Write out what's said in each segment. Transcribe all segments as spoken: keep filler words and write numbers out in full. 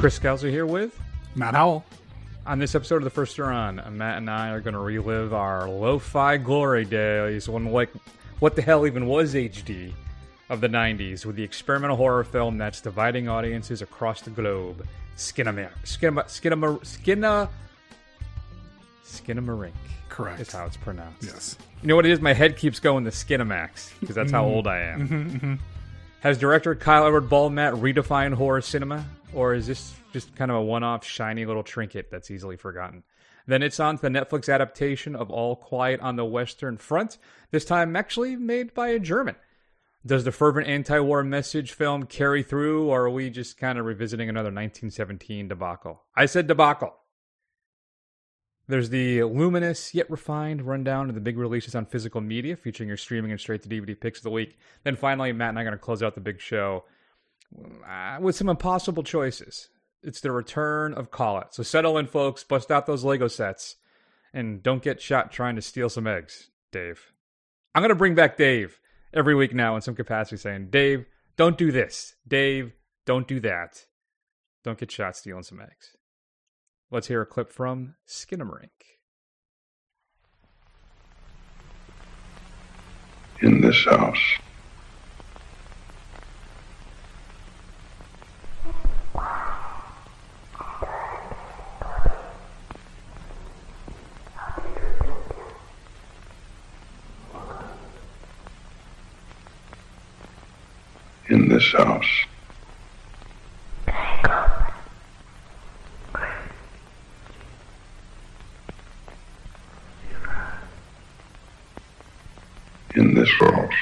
Chris Scouser here with Matt Howell. On this episode of The First Run, Matt and I are going to relive our lo-fi glory days when, like, what the hell even was H D of the nineties with the experimental horror film that's dividing audiences across the globe, Skinamarink. Skinamarink. Skinamarink. Skinamarink. Correct. Is how it's pronounced. Yes. You know what it is? My head keeps going to Skinamax because that's how old I am. Mm-hmm, mm-hmm. Has director Kyle Edward Ball, Matt, redefined horror cinema? Or is this just kind of a one-off shiny little trinket that's easily forgotten? Then it's on to the Netflix adaptation of All Quiet on the Western Front, this time actually made by a German. Does the fervent anti-war message film carry through, or are we just kind of revisiting another nineteen seventeen debacle? I said debacle. There's the luminous yet refined rundown of the big releases on physical media, featuring your streaming and straight-to-D V D picks of the week. Then finally, Matt and I are going to close out the big show Uh, with some impossible choices. It's the return of Call It. So settle in, folks. Bust out those Lego sets. And don't get shot trying to steal some eggs, Dave. I'm going to bring back Dave every week now in some capacity saying, Dave, don't do this. Dave, don't do that. Don't get shot stealing some eggs. Let's hear a clip from Skinamarink. In this house, in this house, in this house,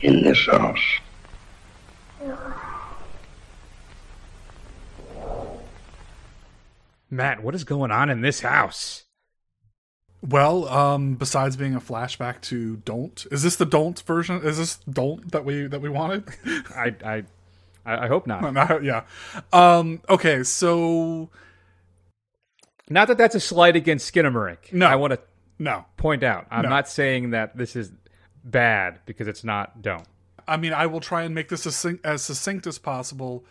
in this house, Matt, what is going on in this house? Well, um, besides being a flashback to Don't, is this the Don't version? Is this Don't that we that we wanted? I, I, I hope not. not yeah. Um, okay, so not that that's a slight against Skinamarink. No, I want to no point out. I'm no. not saying that this is bad because it's not Don't. I mean, I will try and make this as succinct as, succinct as possible.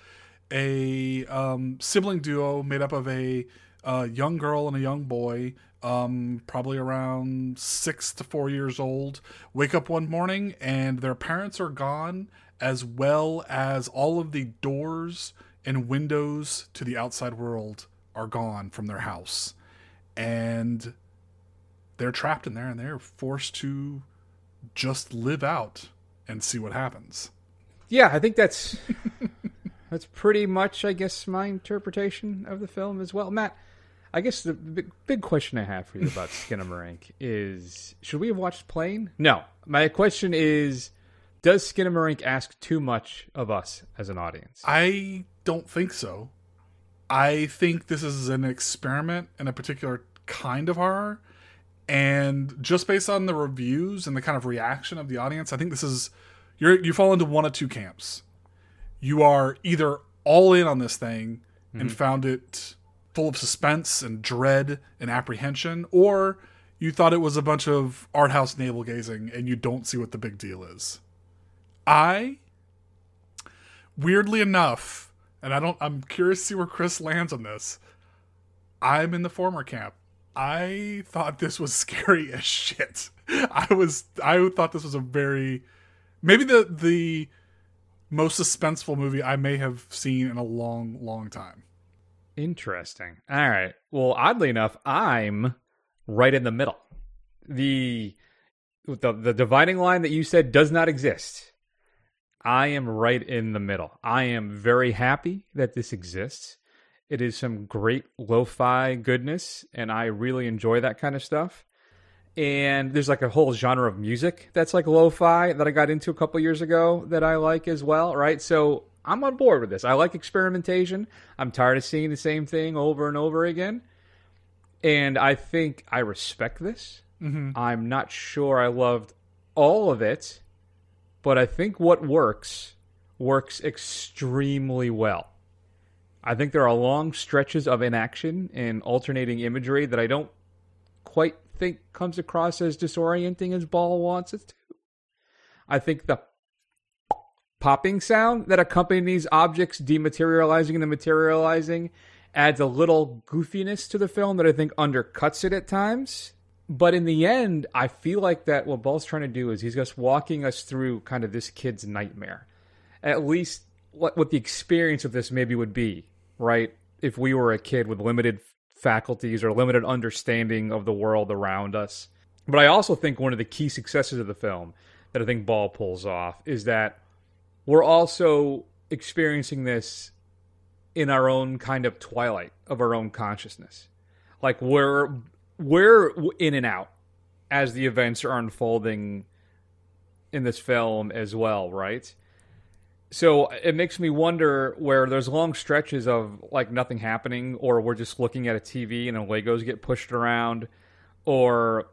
A um, sibling duo made up of a uh, young girl and a young boy, um, probably around six to four years old, wake up one morning and their parents are gone, as well as all of the doors and windows to the outside world are gone from their house. And they're trapped in there and they're forced to just live out and see what happens. Yeah, I think that's... That's pretty much, I guess, my interpretation of the film as well. Matt, I guess the big, big question I have for you about Skinamarink is, should we have watched Plane? No. My question is, does Skinamarink ask too much of us as an audience? I don't think so. I think this is an experiment in a particular kind of horror. And just based on the reviews and the kind of reaction of the audience, I think this is, you're, you fall into one of two camps. You are either all in on this thing and mm-hmm. found it full of suspense and dread and apprehension, or you thought it was a bunch of art house navel gazing and you don't see what the big deal is. I, weirdly enough, and I don't, I'm curious to see where Chris lands on this. I'm in the former camp. I thought this was scary as shit. I was, I thought this was a very, maybe the, the, most suspenseful movie I may have seen in a long, long time. Interesting. All right. Well, oddly enough, I'm right in the middle. The, the the dividing line that you said does not exist. I am right in the middle. I am very happy that this exists. It is some great lo-fi goodness, and I really enjoy that kind of stuff. And there's like a whole genre of music that's like lo-fi that I got into a couple years ago that I like as well, right? So I'm on board with this. I like experimentation. I'm tired of seeing the same thing over and over again. And I think I respect this. Mm-hmm. I'm not sure I loved all of it, but I think what works, works extremely well. I think there are long stretches of inaction and alternating imagery that I don't quite think comes across as disorienting as Ball wants it to. I think the popping sound that accompanies objects dematerializing and materializing adds a little goofiness to the film that I think undercuts it at times. But in the end, I feel like that what Ball's trying to do is he's just walking us through kind of this kid's nightmare. At least what, what the experience of this maybe would be, right? If we were a kid with limited faculties or limited understanding of the world around us. But I also think one of the key successes of the film that I think Ball pulls off is that we're also experiencing this in our own kind of twilight of our own consciousness. Like we're we're in and out as the events are unfolding in this film as well, right? So it makes me wonder where there's long stretches of like nothing happening, or we're just looking at a T V and the Legos get pushed around, or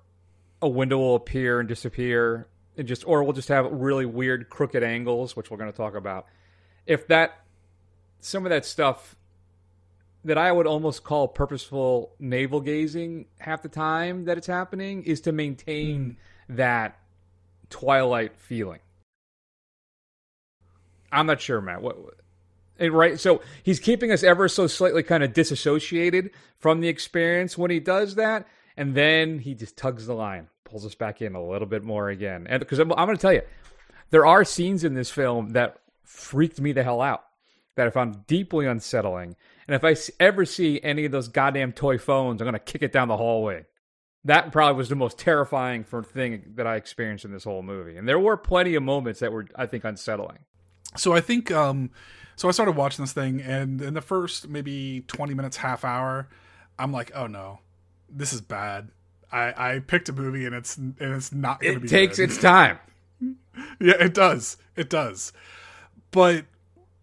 a window will appear and disappear, and just or we'll just have really weird crooked angles, which we're going to talk about. If that some of that stuff that I would almost call purposeful navel gazing half the time that it's happening is to maintain mm. that twilight feeling. I'm not sure, Matt. What, and right? So he's keeping us ever so slightly kind of disassociated from the experience when he does that, and then he just tugs the line, pulls us back in a little bit more again. And because I'm, I'm going to tell you, there are scenes in this film that freaked me the hell out, that I found deeply unsettling. And if I ever see any of those goddamn toy phones, I'm going to kick it down the hallway. That probably was the most terrifying thing that I experienced in this whole movie. And there were plenty of moments that were, I think, unsettling. So I think, um, so I started watching this thing, and in the first maybe twenty minutes, half hour, I'm like, oh no, this is bad. I, I picked a movie and it's, and it's not going to be good. It takes its time. Yeah, it does. It does. But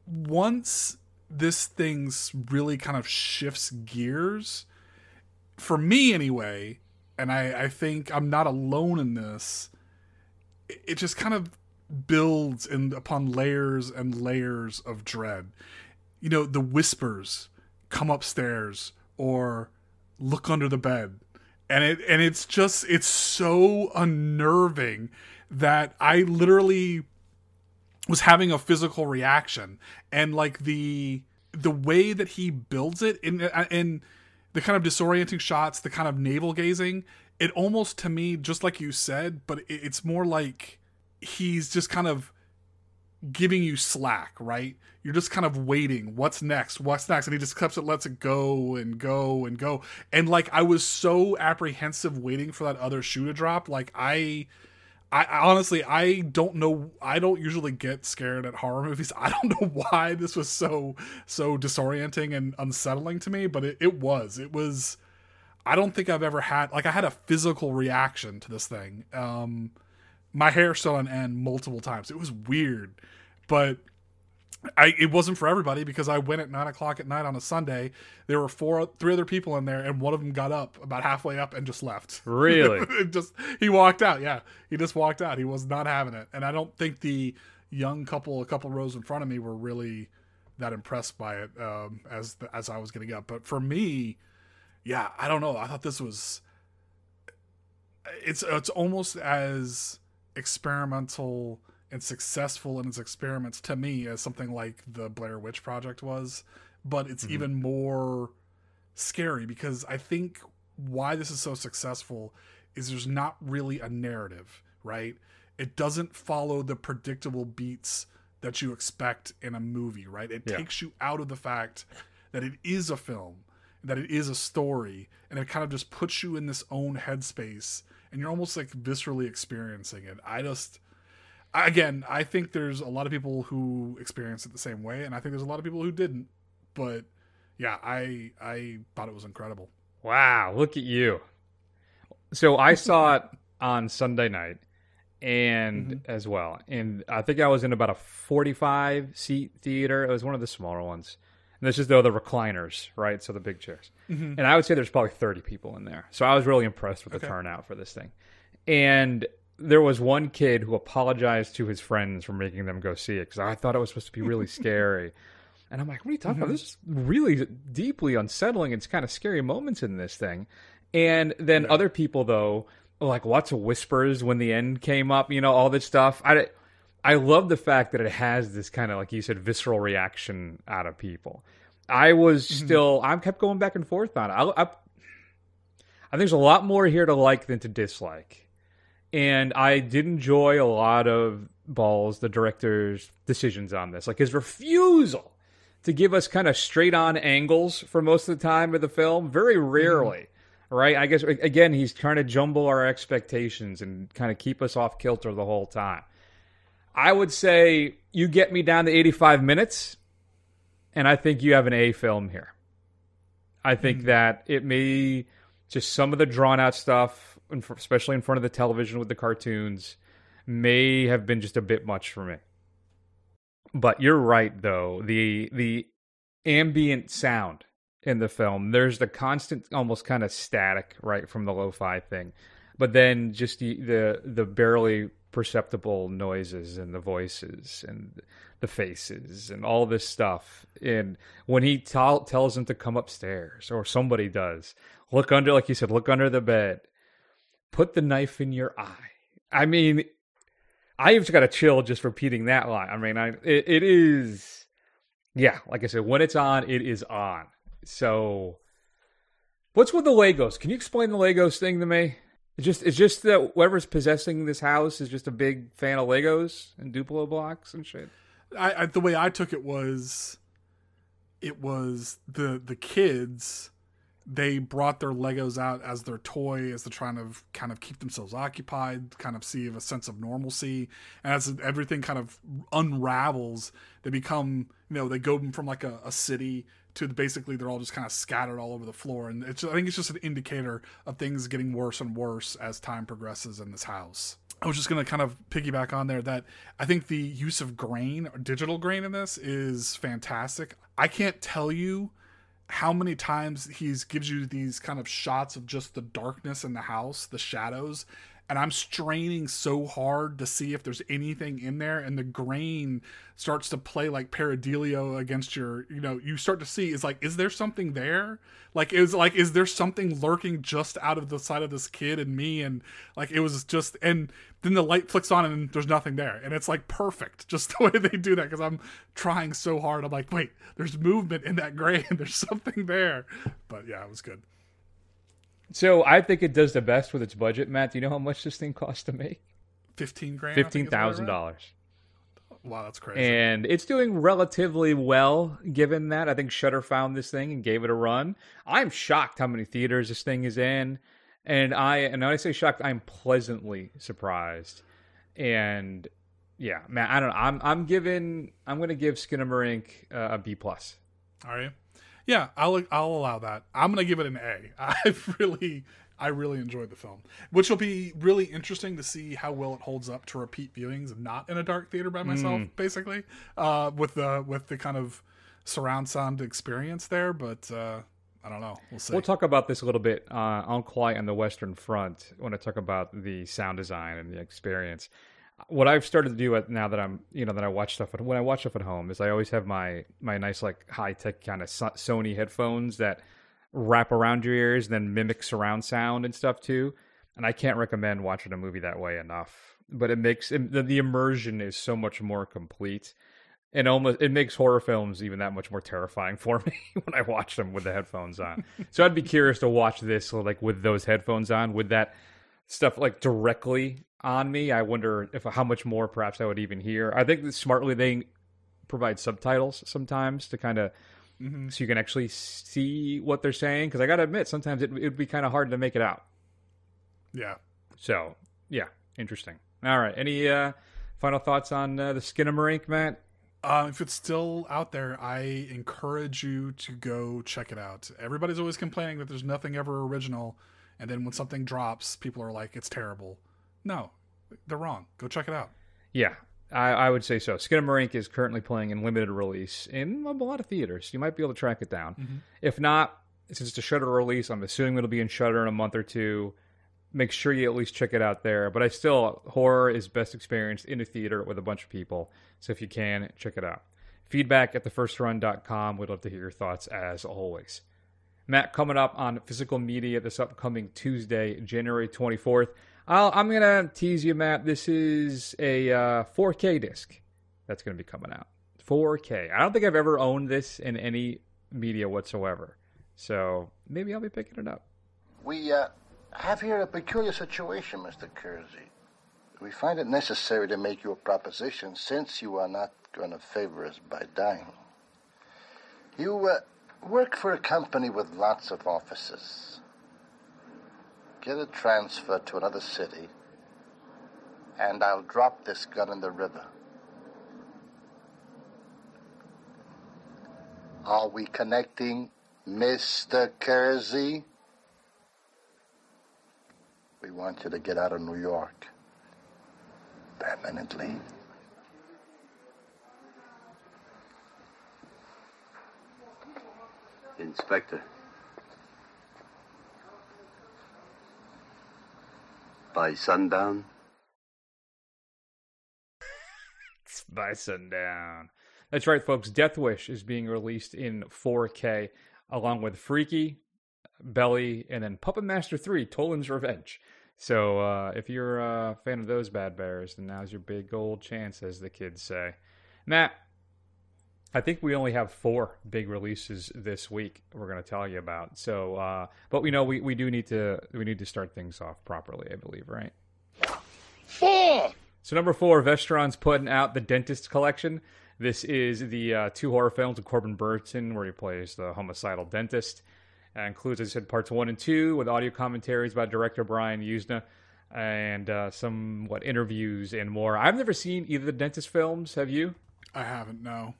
once this thing's really kind of shifts gears, for me anyway, and I, I think I'm not alone in this, it, it just kind of builds in upon layers and layers of dread. You know, the whispers, come upstairs or look under the bed. And it and it's just, it's so unnerving that I literally was having a physical reaction. And like the the way that he builds it in in the kind of disorienting shots, the kind of navel gazing, it almost to me, just like you said, but it, it's more like he's just kind of giving you slack, right? You're just kind of waiting. What's next? What's next? And he just clips it, lets it go and go and go. And like, I was so apprehensive waiting for that other shoe to drop. Like I, I honestly, I don't know. I don't usually get scared at horror movies. I don't know why this was so, so disorienting and unsettling to me, but it, it was, it was, I don't think I've ever had, like I had a physical reaction to this thing. Um, My hair stood on end multiple times. It was weird, but I it wasn't for everybody because I went at nine o'clock at night on a Sunday. There were four, three other people in there, and one of them got up about halfway up and just left. Really? just he walked out. Yeah, he just walked out. He was not having it, and I don't think the young couple, a couple rows in front of me, were really that impressed by it um, as the, as I was getting up. But for me, yeah, I don't know. I thought this was it's it's almost as experimental and successful in its experiments to me as something like the Blair Witch Project was, but it's mm-hmm. even more scary because I think why this is so successful is there's not really a narrative, right? It doesn't follow the predictable beats that you expect in a movie, right? It yeah. takes you out of the fact that it is a film, that it is a story, and it kind of just puts you in this own headspace. And you're almost like viscerally experiencing it. I just, again, I think there's a lot of people who experience it the same way. And I think there's a lot of people who didn't, but yeah, I, I thought it was incredible. Wow. Look at you. So I saw it on Sunday night and mm-hmm. as well. And I think I was in about a forty-five seat theater. It was one of the smaller ones. And this is though the recliners, right? So the big chairs. Mm-hmm. And I would say there's probably thirty people in there. So I was really impressed with the okay. turnout for this thing. And there was one kid who apologized to his friends for making them go see it because I thought it was supposed to be really scary. And I'm like, what are you talking mm-hmm. about? This is really deeply unsettling. It's kind of scary moments in this thing. And then yeah. other people, though, like lots of whispers when the end came up, you know, all this stuff. I, I love the fact that it has this kind of, like you said, visceral reaction out of people. I was mm-hmm. still, I kept going back and forth on it. I, I, I think there's a lot more here to like than to dislike. And I did enjoy a lot of Ball's, the director's decisions on this. Like his refusal to give us kind of straight on angles for most of the time of the film, very rarely. Mm-hmm. Right, I guess again he's trying to jumble our expectations and kind of keep us off kilter the whole time. I would say you get me down to eighty-five minutes, and I think you have an A film here. I think mm-hmm. that it may just some of the drawn out stuff, especially in front of the television with the cartoons, may have been just a bit much for me. But you're right, though, the the ambient sound in the film, there's the constant, almost kind of static, right from the lo-fi thing, but then just the the, the barely perceptible noises and the voices and the faces and all this stuff. And when he t- tells him to come upstairs, or somebody does, look under, like you said, look under the bed, put the knife in your eye. I mean, I've just got a chill just repeating that line. I mean, I it, it is, yeah, like I said, when it's on, it is on. So, what's with the Legos? Can you explain the Legos thing to me? It's just, it's just that whoever's possessing this house is just a big fan of Legos and Duplo blocks and shit. I, I the way I took it was, it was the the kids. They brought their Legos out as their toy as they're trying to kind of keep themselves occupied, kind of see a sense of normalcy. And as everything kind of unravels, they become, you know, they go from like a, a city to basically they're all just kind of scattered all over the floor. And it's, I think it's just an indicator of things getting worse and worse as time progresses in this house. I was just going to kind of piggyback on there that I think the use of grain or digital grain in this is fantastic. I can't tell you how many times he's gives you these kind of shots of just the darkness in the house, the shadows, and I'm straining so hard to see if there's anything in there, and the grain starts to play like pareidolia against your, you know, you start to see is like, is there something there? Like, it was like, is there something lurking just out of the side of this kid and me? And like, it was just, and then the light flicks on and there's nothing there. And it's like perfect, just the way they do that. Cause I'm trying so hard. I'm like, wait, there's movement in that grain. There's something there. But yeah, it was good. So I think it does the best with its budget, Matt. Do you know how much this thing cost to make? Fifteen grand. Fifteen thousand dollars. Wow, that's crazy. And it's doing relatively well given that. I think Shudder found this thing and gave it a run. I'm shocked how many theaters this thing is in. And I and when I say shocked, I'm pleasantly surprised. And yeah, Matt, I don't know. I'm I'm giving I'm gonna give Skinamarink uh, a B plus. Are you? Yeah, I'll I'll allow that. I'm gonna give it an A. I really I really enjoyed the film, which will be really interesting to see how well it holds up to repeat viewings. Not in a dark theater by myself, mm. basically, uh, with the with the kind of surround sound experience there. But uh, I don't know. We'll see. We'll talk about this a little bit uh, on Quiet on the Western Front when I talk about the sound design and the experience. What I've started to do now that I'm, you know, that I watch stuff, at, when I watch stuff at home is I always have my, my nice, like high tech kind of Sony headphones that wrap around your ears and then mimic surround sound and stuff too. And I can't recommend watching a movie that way enough, but it makes it, the, the immersion is so much more complete, and almost, it makes horror films even that much more terrifying for me when I watch them with the headphones on. So I'd be curious to watch this, like with those headphones on, with that stuff like directly on me. I wonder if how much more perhaps I would even hear. I think that smartly they provide subtitles sometimes to kind of mm-hmm. so you can actually see what they're saying, because I gotta admit sometimes it would be kind of hard to make it out. Yeah. So yeah, interesting. All right, any uh final thoughts on uh, the Skinamarink, Matt? Uh, if it's still out there, I encourage you to go check it out. Everybody's always complaining that there's nothing ever original, and then when something drops, people are like, it's terrible. No, they're wrong. Go check it out. Yeah, I, I would say so. Skinamarink is currently playing in limited release in a lot of theaters. You might be able to track it down. Mm-hmm. If not, since it's a Shudder release, I'm assuming it'll be in Shudder in a month or two. Make sure you at least check it out there. But I still, horror is best experienced in a theater with a bunch of people. So if you can, check it out. Feedback at the first run dot com. We'd love to hear your thoughts as always. Matt coming up on physical media this upcoming Tuesday, January twenty-fourth. I'll, I'm going to tease you, Matt. This is a uh, four K disc that's going to be coming out. four K. I don't think I've ever owned this in any media whatsoever. So maybe I'll be picking it up. We uh, have here a peculiar situation, Mister Kersey. We find it necessary to make you a proposition since you are not going to favor us by dying. You uh, work for a company with lots of offices. Get a transfer to another city, and I'll drop this gun in the river. Are we connecting, Mister Kersey? We want you to get out of New York. Permanently. Inspector. By sundown? It's by sundown. That's right, folks. Death Wish is being released in four K, along with Freaky, Belly, and then Puppet Master Three: Tolan's Revenge. So uh, if you're a fan of those bad bears, then now's your big old chance, as the kids say. Matt, I think we only have four big releases this week we're going to tell you about. So, uh, but we know we, we do need to we need to start things off properly, I believe, right? Four. So number four, Vestron's putting out The Dentist Collection. This is the uh, two horror films of Corbin Bernsen, where he plays the homicidal dentist. It includes, as I said, parts one and two with audio commentaries by director Brian Yuzna and uh, some what interviews and more. I've never seen either of the dentist films. Have you? I haven't. No.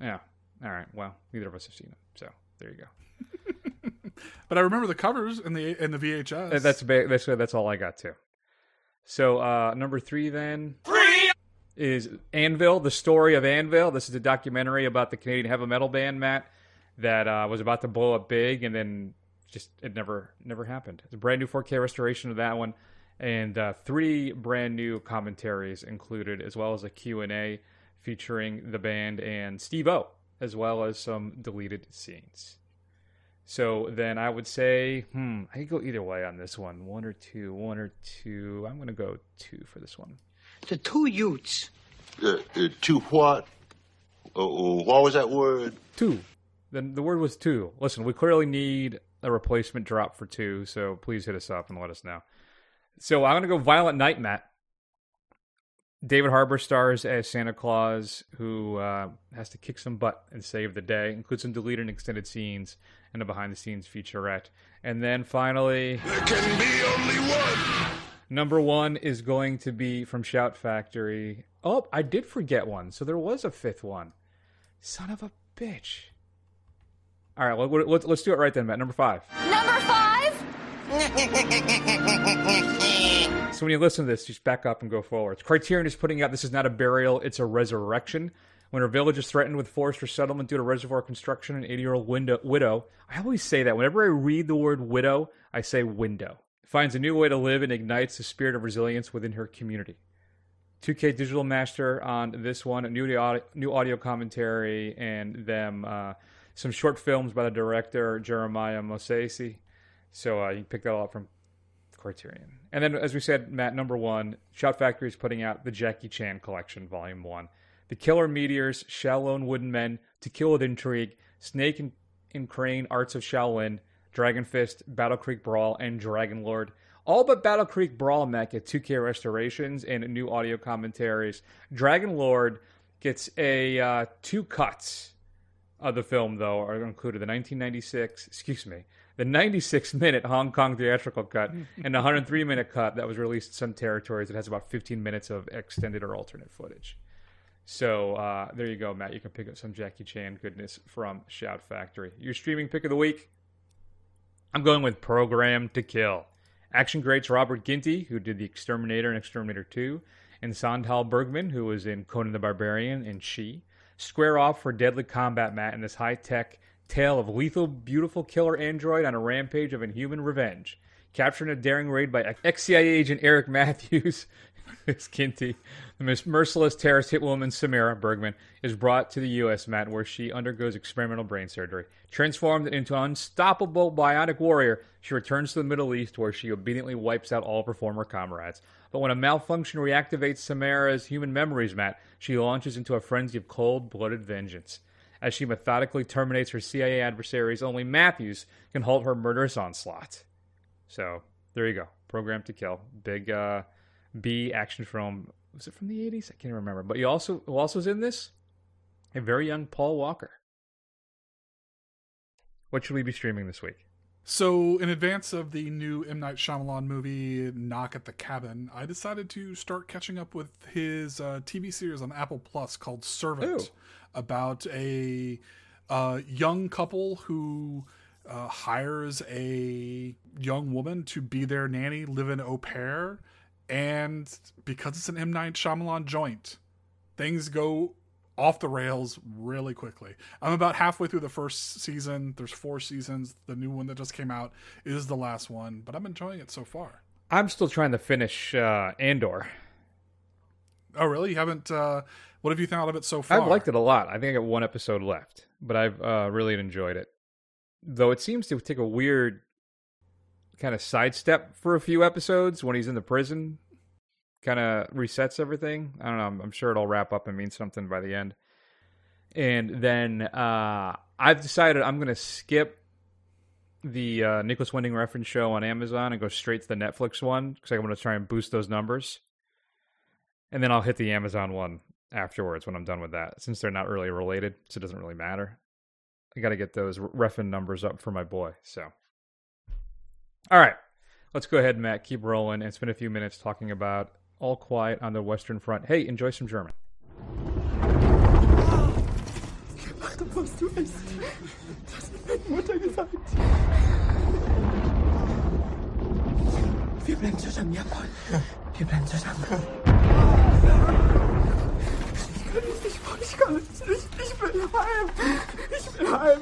Yeah. All right. Well, neither of us have seen them. So there you go. But I remember the covers and the and the V H S. That's that's that's all I got too. So uh, number three then. Three. Is Anvil, the story of Anvil. This is a documentary about the Canadian heavy metal band, Matt, that uh, was about to blow up big, and then just it never never happened. It's a brand new four K restoration of that one, and uh, three brand new commentaries included, as well as a Q and A featuring the band and Steve-O, as well as some deleted scenes. So then I would say, hmm, I could go either way on this one. One or two, one or two. I'm going to go two for this one. The two Utes. Uh, uh, two what? Uh, what was that word? Two. The, the word was two. Listen, we clearly need a replacement drop for two, so please hit us up and let us know. So I'm going to go Violent Night, Matt. David Harbour stars as Santa Claus, who uh, has to kick some butt and save the day. Includes some deleted and extended scenes and a behind-the-scenes featurette. And then finally... There can be only one! Number one is going to be from Shout Factory. Oh, I did forget one, so there was a fifth one. Son of a bitch. All right, well, let's, let's do it right then, Matt. Number five. Number five? So when you listen to this, just back up and go forward. Criterion is putting out This Is Not a Burial, It's a Resurrection. When her village is threatened with forest resettlement due to reservoir construction, an eighty-year-old window, widow. I always say that. Whenever I read the word widow, I say window. Finds a new way to live and ignites the spirit of resilience within her community. two K Digital Master on this one, a new audio, new audio commentary, and them uh, some short films by the director, Jeremiah Mosesi. So uh, you can pick that all up from Criterion. And then, as we said, Matt, number one, Shout Factory is putting out the Jackie Chan Collection, Volume one. The Killer Meteors, Shaolin Wooden Men, To Kill with Intrigue, Snake and, and Crane, Arts of Shaolin, Dragon Fist, Battle Creek Brawl, and Dragon Lord. All but Battle Creek Brawl, Matt, get two K restorations and new audio commentaries. Dragon Lord gets a uh, two cuts of the film, though, are included. The nineteen ninety-six, excuse me, the ninety-six minute Hong Kong theatrical cut and the one hundred three minute cut that was released in some territories. It has about fifteen minutes of extended or alternate footage. So uh, there you go, Matt. You can pick up some Jackie Chan goodness from Shout Factory. Your streaming pick of the week. I'm going with Programmed to Kill. Action greats Robert Ginty, who did The Exterminator and Exterminator two, and Sandhal Bergman, who was in Conan the Barbarian and She, square off for deadly combat, Matt, in this high-tech tale of lethal, beautiful killer android on a rampage of inhuman revenge. Capturing a daring raid by ex-C I A agent Eric Matthews, Skinty, the most merciless terrorist hitwoman, Samira Bergman, is brought to the U S, Matt, where she undergoes experimental brain surgery. Transformed into an unstoppable bionic warrior, she returns to the Middle East, where she obediently wipes out all of her former comrades. But when a malfunction reactivates Samira's human memories, Matt, she launches into a frenzy of cold-blooded vengeance. As she methodically terminates her C I A adversaries, only Matthews can halt her murderous onslaught. So, there you go. Programmed to Kill. Big uh, B action film. Was it from the eighties? I can't remember. But you also, who also is in this? A very young Paul Walker. What should we be streaming this week? So, in advance of the new M. Night Shyamalan movie, Knock at the Cabin, I decided to start catching up with his uh, T V series on Apple Plus called Servant. Ooh. About a uh, young couple who uh, hires a young woman to be their nanny, live in au pair, and because it's an M. Night Shyamalan joint, things go off the rails really quickly. I'm about halfway through the first season. There's four seasons. The new one that just came out is the last one, but I'm enjoying it so far. I'm still trying to finish uh, Andor. Oh, really? You haven't... Uh, what have you thought of it so far? I've liked it a lot. I think I got one episode left, but I've uh, really enjoyed it. Though it seems to take a weird kind of sidestep for a few episodes when he's in the prison. Kind of resets everything. I don't know. I'm, I'm sure it'll wrap up and mean something by the end. And then uh, I've decided I'm going to skip the uh, Nicholas Winding Refn show on Amazon and go straight to the Netflix one because I'm going to try and boost those numbers. And then I'll hit the Amazon one afterwards when I'm done with that, since they're not really related, so it doesn't really matter. I got to get those Refn numbers up for my boy. So, all right, let's go ahead, Matt, keep rolling and spend a few minutes talking about All Quiet on the Western Front. Hey, enjoy some German. Du echt. Das hat meine Mutter gesagt. Wir bleiben zusammen, jawohl. Wir bleiben zusammen. Ich kann es nicht, ich kann es nicht. Ich will heim. Ich will heim.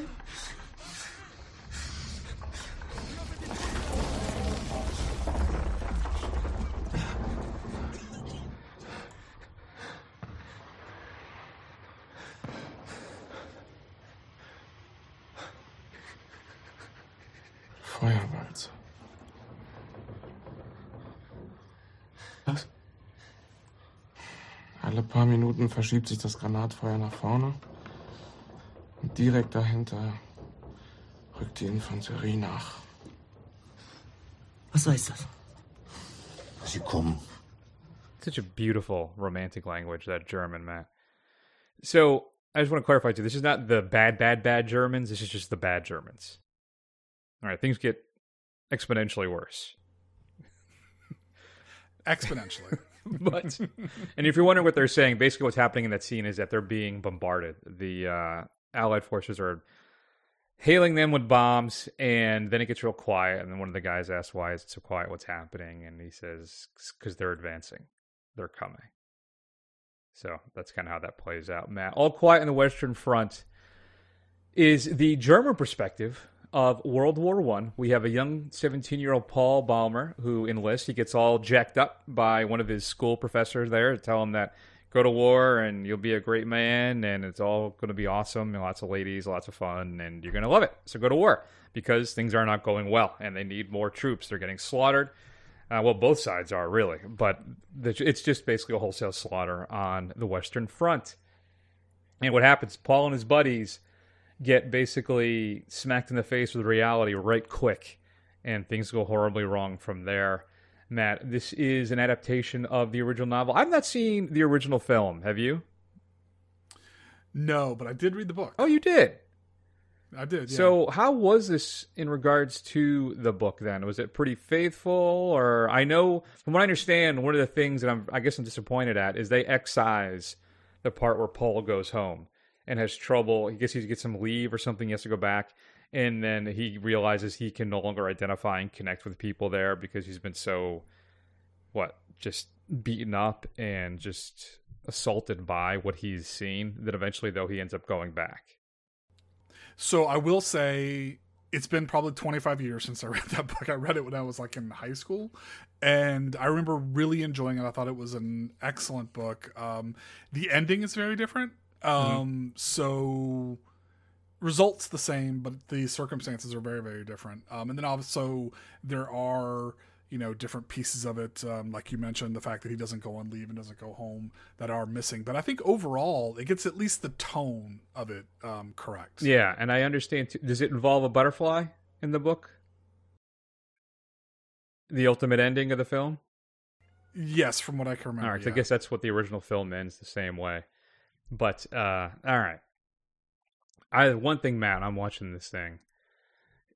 Feuerwalze. Was? Alle paar Minuten verschiebt sich das Granatfeuer nach vorne und direkt dahinter rückt die Infanterie nach. Was heißt das? Sie kommen. Such a beautiful, romantic language, that German, man. So, I just want to clarify too, this is not the bad, bad, bad Germans, this is just the bad Germans. All right, things get exponentially worse. Exponentially. But, and if you're wondering what they're saying, basically what's happening in that scene is that they're being bombarded. The uh, Allied forces are hailing them with bombs, and then it gets real quiet. And then one of the guys asks, why is it so quiet? What's happening? And he says, because they're advancing. They're coming. So that's kind of how that plays out, Matt. All Quiet on the Western Front is the German perspective of World War One. We have a young seventeen-year-old Paul Ballmer who enlists. He gets all jacked up by one of his school professors there to tell him that go to war and you'll be a great man and it's all going to be awesome and lots of ladies, lots of fun, and you're going to love it. So go to war because things are not going well and they need more troops. They're getting slaughtered. Uh, well, both sides are really, but the, it's just basically a wholesale slaughter on the Western Front. And what happens, Paul and his buddies get basically smacked in the face with reality right quick, and things go horribly wrong from there. Matt, this is an adaptation of the original novel. I've not seen the original film. Have you? No, but I did read the book. Oh, you did? I did, yeah. So how was this in regards to the book then? Was it pretty faithful? Or I know, from what I understand, one of the things that I'm, I guess I'm disappointed at is they excise the part where Paul goes home and has trouble. I guess he gets some leave or something. He has to go back. And then he realizes he can no longer identify and connect with people there because he's been so, what, just beaten up and just assaulted by what he's seen that eventually, though, he ends up going back. So I will say it's been probably twenty-five years since I read that book. I read it when I was like in high school, and I remember really enjoying it. I thought it was an excellent book. Um, the ending is very different. Um, mm-hmm. So results the same, but the circumstances are very, very different. Um, and then also there are, you know, different pieces of it. Um, like you mentioned, the fact that he doesn't go on leave and doesn't go home, that are missing. But I think overall it gets at least the tone of it um, correct. Yeah. And I understand too, does it involve a butterfly in the book? The ultimate ending of the film? Yes. From what I can remember. All right. Yeah. I guess that's what the original film ends the same way, but uh, all right. I, one thing, Matt, I'm watching this thing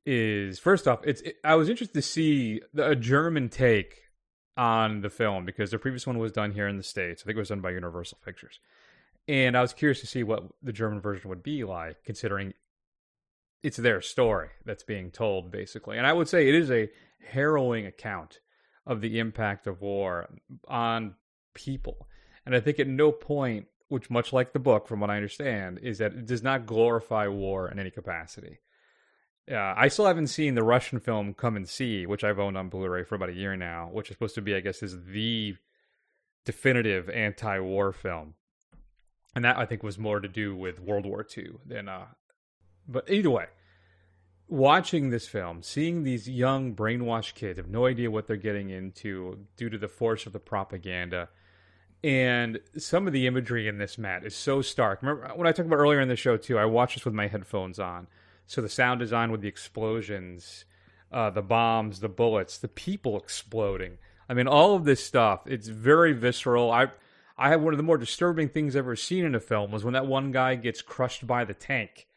is, first off, it's it, I was interested to see the, a German take on the film, because the previous one was done here in the States. I think it was done by Universal Pictures. And I was curious to see what the German version would be like, considering it's their story that's being told, basically. And I would say it is a harrowing account of the impact of war on people. And I think at no point, which much like the book, from what I understand, is that it does not glorify war in any capacity. Uh, I still haven't seen the Russian film Come and See, which I've owned on Blu-ray for about a year now, which is supposed to be, I guess, is the definitive anti-war film. And that, I think, was more to do with World War Two than... Uh, but either way, watching this film, seeing these young brainwashed kids have no idea what they're getting into due to the force of the propaganda. And some of the imagery in this, Matt, is so stark. Remember, when I talked about earlier in the show, too, I watched this with my headphones on. So the sound design with the explosions, uh, the bombs, the bullets, the people exploding. I mean, all of this stuff, it's very visceral. I I had one of the more disturbing things I've ever seen in a film was when that one guy gets crushed by the tank.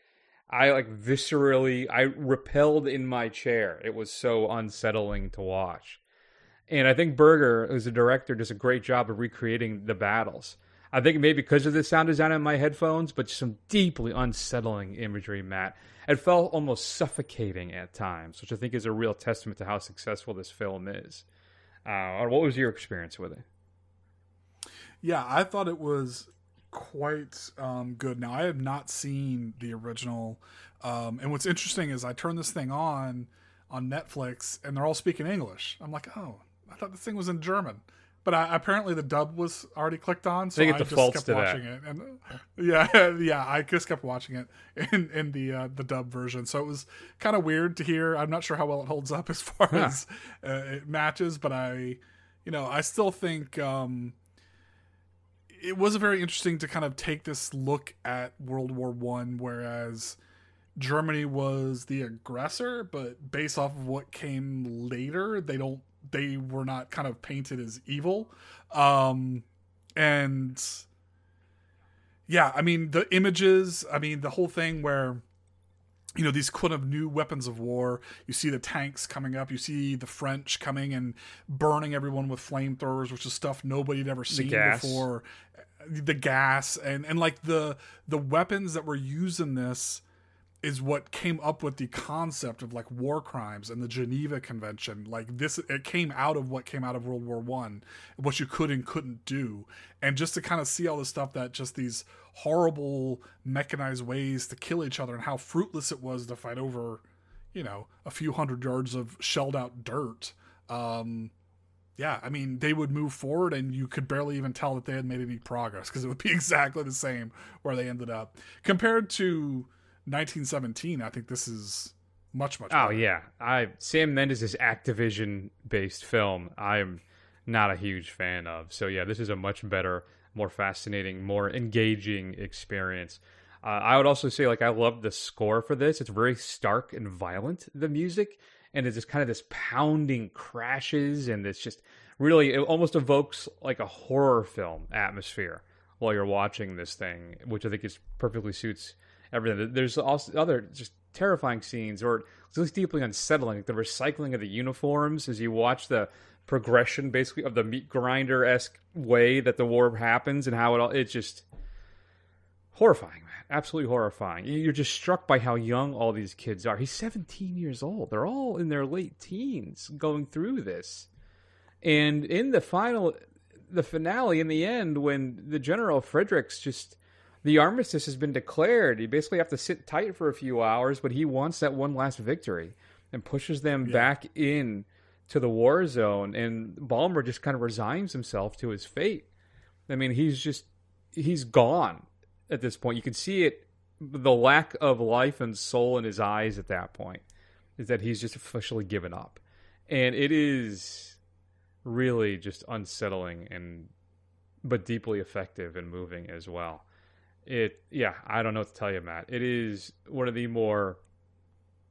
I, like, viscerally, I repelled in my chair. It was so unsettling to watch. And I think Berger, who's a director, does a great job of recreating the battles. I think maybe because of the sound design in my headphones, but some deeply unsettling imagery, Matt. It felt almost suffocating at times, which I think is a real testament to how successful this film is. Uh, what was your experience with it? Yeah, I thought it was quite um, good. Now, I have not seen the original. Um, and what's interesting is I turned this thing on on Netflix, and they're all speaking English. I'm like, oh, I thought this thing was in German. But I, apparently the dub was already clicked on, so I, I just kept watching that. it. And yeah, yeah, I just kept watching it in in the uh, the dub version. So it was kind of weird to hear. I'm not sure how well it holds up as far yeah. as uh, it matches, but I, you know, I still think um, it was very interesting to kind of take this look at World War One, whereas Germany was the aggressor, but based off of what came later, they don't. They were not kind of painted as evil. Um, and yeah, I mean, the images, I mean, the whole thing where, you know, these kind of new weapons of war, you see the tanks coming up, you see the French coming and burning everyone with flamethrowers, which is stuff nobody had ever seen before. The gas and, and like the, the weapons that were used in this is what came up with the concept of like war crimes and the Geneva Convention. Like this, it came out of what came out of World War One, what you could and couldn't do. And just to kind of see all the stuff that just these horrible mechanized ways to kill each other and how fruitless it was to fight over, you know, a few hundred yards of shelled out dirt. Um, Yeah, I mean, they would move forward and you could barely even tell that they had made any progress because it would be exactly the same where they ended up. Compared to nineteen seventeen, I think this is much, much better. Oh, yeah. I Sam Mendes' Activision-based film, I'm not a huge fan of. So, yeah, this is a much better, more fascinating, more engaging experience. Uh, I would also say, like, I love the score for this. It's very stark and violent, the music. And it's just kind of this pounding crashes. And it's just really, it almost evokes, like, a horror film atmosphere while you're watching this thing, which I think is perfectly suits everything. There's also other just terrifying scenes, or it's really deeply unsettling. The recycling of the uniforms as you watch the progression, basically, of the meat grinder-esque way that the war happens and how it all, it's just horrifying, man. Absolutely horrifying. You're just struck by how young all these kids are. He's seventeen years old. They're all in their late teens going through this. And in the final, the finale, in the end, when the General Fredericks just the armistice has been declared. You basically have to sit tight for a few hours, but he wants that one last victory and pushes them yeah. back in to the war zone. And Balmer just kind of resigns himself to his fate. I mean, he's just, he's gone at this point. You can see it, the lack of life and soul in his eyes at that point, is that he's just officially given up. And it is really just unsettling, and but deeply effective and moving as well. It, yeah, I don't know what to tell you, Matt. It is one of the more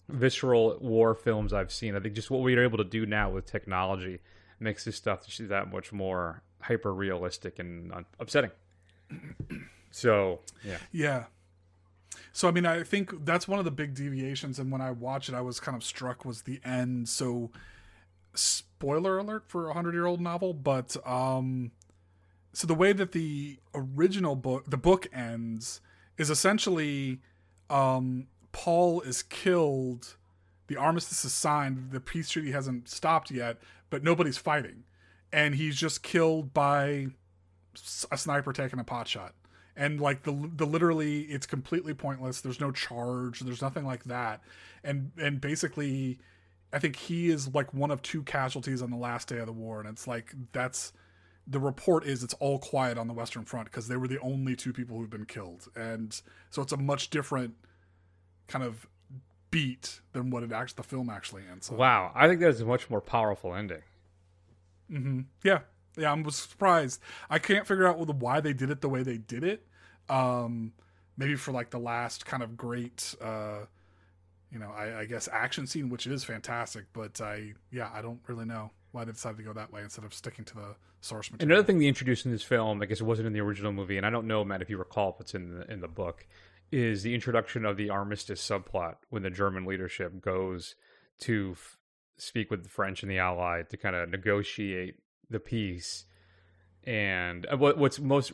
visceral war films I've seen. I think just what we are able to do now with technology makes this stuff that much more hyper-realistic and upsetting. So, yeah. Yeah. So, I mean, I think that's one of the big deviations. And when I watched it, I was kind of struck was the end. So, spoiler alert for a hundred-year-old novel, but um, so the way that the original book, the book ends, is essentially um, Paul is killed, the armistice is signed, the peace treaty hasn't stopped yet, but nobody's fighting. And he's just killed by a sniper taking a pot shot. And like the the literally, it's completely pointless. There's no charge. There's nothing like that. And and basically, I think he is like one of two casualties on the last day of the war. And it's like, that's, the report is it's all quiet on the Western Front because they were the only two people who've been killed. And so it's a much different kind of beat than what it actually, the film actually ends up. Wow, I think that's a much more powerful ending. Mm-hmm. Yeah. Yeah, I was surprised. I can't figure out why they did it the way they did it. Um, maybe for like the last kind of great, uh, you know, I, I guess action scene, which is fantastic. But I, yeah, I don't really know why they decided to go that way instead of sticking to the source material. Another thing they introduced in this film, I guess it wasn't in the original movie, and I don't know, Matt, if you recall, if it's in the, in the book, is the introduction of the armistice subplot when the German leadership goes to f- speak with the French and the Allied to kind of negotiate the piece. And what what's most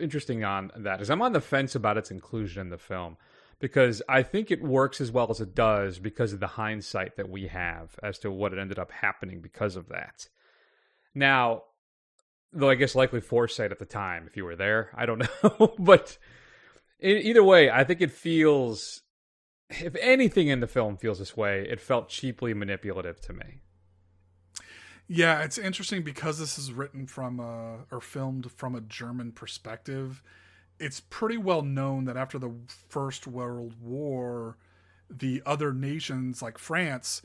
interesting on that is I'm on the fence about its inclusion in the film, because I think it works as well as it does because of the hindsight that we have as to what it ended up happening because of that. Now, though, I guess likely foresight at the time, if you were there, I don't know. But either way, I think it feels, if anything in the film feels this way, it felt cheaply manipulative to me. Yeah, it's interesting because this is written from a, or filmed from a German perspective. It's pretty well known that after the First World War, the other nations like France,